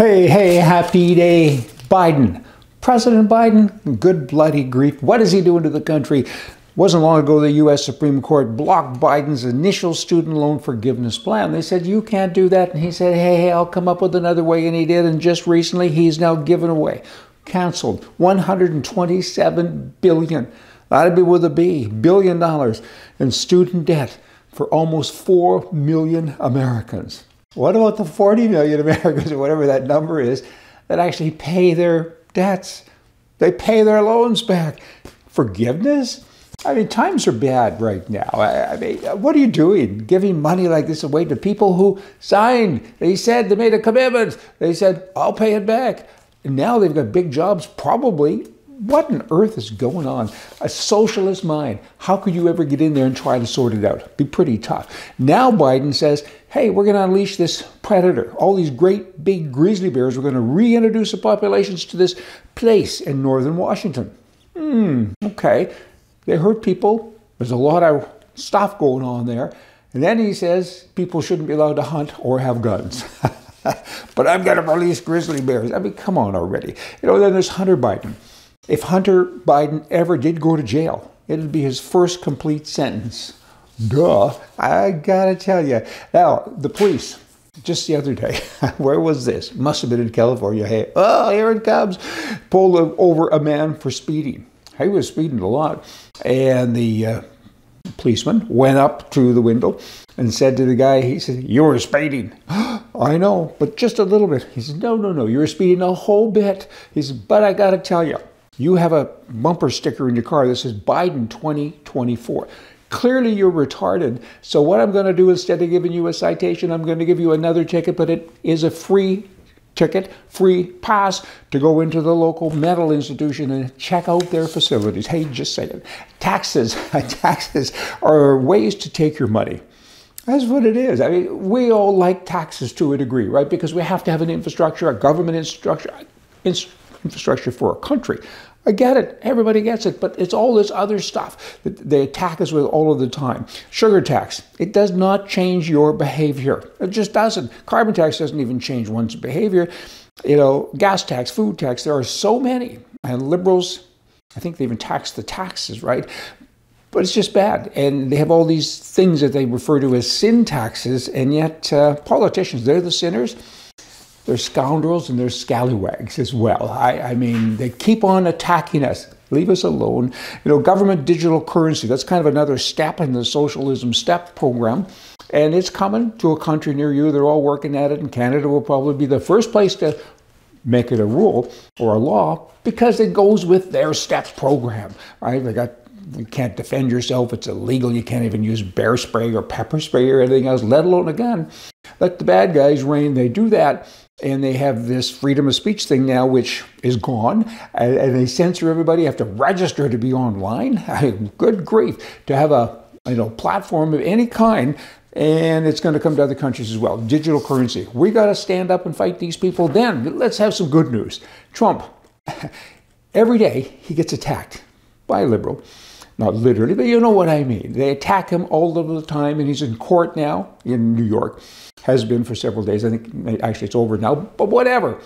Hey, happy day, Biden. President Biden, good bloody grief. What is he doing to the country? Wasn't long ago the U.S. Supreme Court blocked Biden's initial student loan forgiveness plan. They said, you can't do that. And he said, hey, I'll come up with another way. And he did. And just recently, he's now given away, canceled, $127 billion. That'd be with a B, $1 billion in student debt for almost 4 million Americans. What about the 40 million Americans, or whatever that number is, that actually pay their debts? They pay their loans back. Forgiveness? I mean, times are bad right now. I mean, what are you doing? Giving money like this away to people who signed. They said they made a commitment. They said, I'll pay it back. And now they've got big jobs, probably. What on earth is going on? A socialist mind. How could you ever get in there and try to sort it out? It'd be pretty tough. Now Biden says, hey, we're going to unleash this predator. All these great big grizzly bears, we're going to reintroduce the populations to this place in northern Washington. Okay. They hurt people. There's a lot of stuff going on there. And then he says people shouldn't be allowed to hunt or have guns. But I'm going to release grizzly bears. I mean, come on already. You know, then there's Hunter Biden. If Hunter Biden ever did go to jail, it'd be his first complete sentence. Duh, I gotta tell you. Now, the police, just the other day, where was this? Must have been in California. Hey, oh, here it comes. Pulled over a man for speeding. He was speeding a lot. And the policeman went up to the window and said to the guy, he said, you were speeding. I know, but just a little bit. He said, no, you were speeding a whole bit. He said, but I gotta tell you, you have a bumper sticker in your car that says Biden 2024. Clearly you're retarded. So what I'm going to do, instead of giving you a citation, I'm going to give you another ticket, but it is a free ticket, free pass to go into the local mental institution and check out their facilities. Hey, just say it. Taxes are ways to take your money. That's what it is. I mean, we all like taxes to a degree, right? Because we have to have an infrastructure, a government infrastructure for our country. I get it. Everybody gets it. But it's all this other stuff that they attack us with all of the time. Sugar tax. It does not change your behavior. It just doesn't. Carbon tax doesn't even change one's behavior. You know, gas tax, food tax. There are so many. And liberals, I think they even tax the taxes, right? But it's just bad. And they have all these things that they refer to as sin taxes. And yet politicians, they're the sinners. They're scoundrels and they're scallywags as well. I mean, they keep on attacking us. Leave us alone. You know, government digital currency, that's kind of another step in the socialism step program. And it's coming to a country near you. They're all working at it. And Canada will probably be the first place to make it a rule or a law because it goes with their steps program, right? They got, you can't defend yourself. It's illegal. You can't even use bear spray or pepper spray or anything else, let alone a gun. Let the bad guys reign. They do that. And they have this freedom of speech thing now, which is gone. And they censor everybody. You have to register to be online. I mean, good grief. To have a platform of any kind. And it's going to come to other countries as well. Digital currency. We got to stand up and fight these people then. Let's have some good news. Trump. Every day he gets attacked by a liberal. Not literally, but you know what I mean. They attack him all of the time, and he's in court now in New York. Has been for several days. I think actually it's over now, but whatever.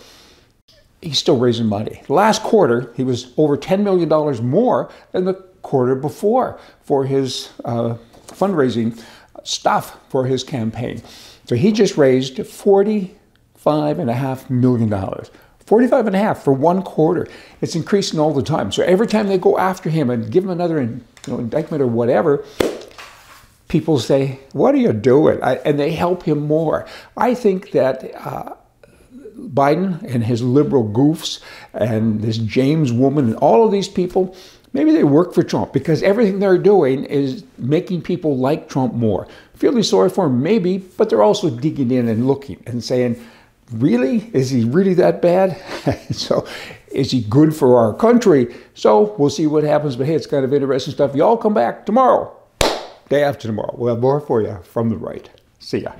He's still raising money. Last quarter, he was over $10 million more than the quarter before for his fundraising stuff for his campaign. So he just raised $45.5 million. 45.5 for one quarter. It's increasing all the time. So every time they go after him and give him another indictment or whatever, people say, what are you doing? And they help him more. I think that Biden and his liberal goofs and this James woman and all of these people, maybe they work for Trump because everything they're doing is making people like Trump more. Feeling sorry for him, maybe, but they're also digging in and looking and saying, really? Is he really that bad? So is he good for our country? So we'll see what happens. But hey, it's kind of interesting stuff. Y'all come back tomorrow, day after tomorrow. We'll have more for you from the right. See ya.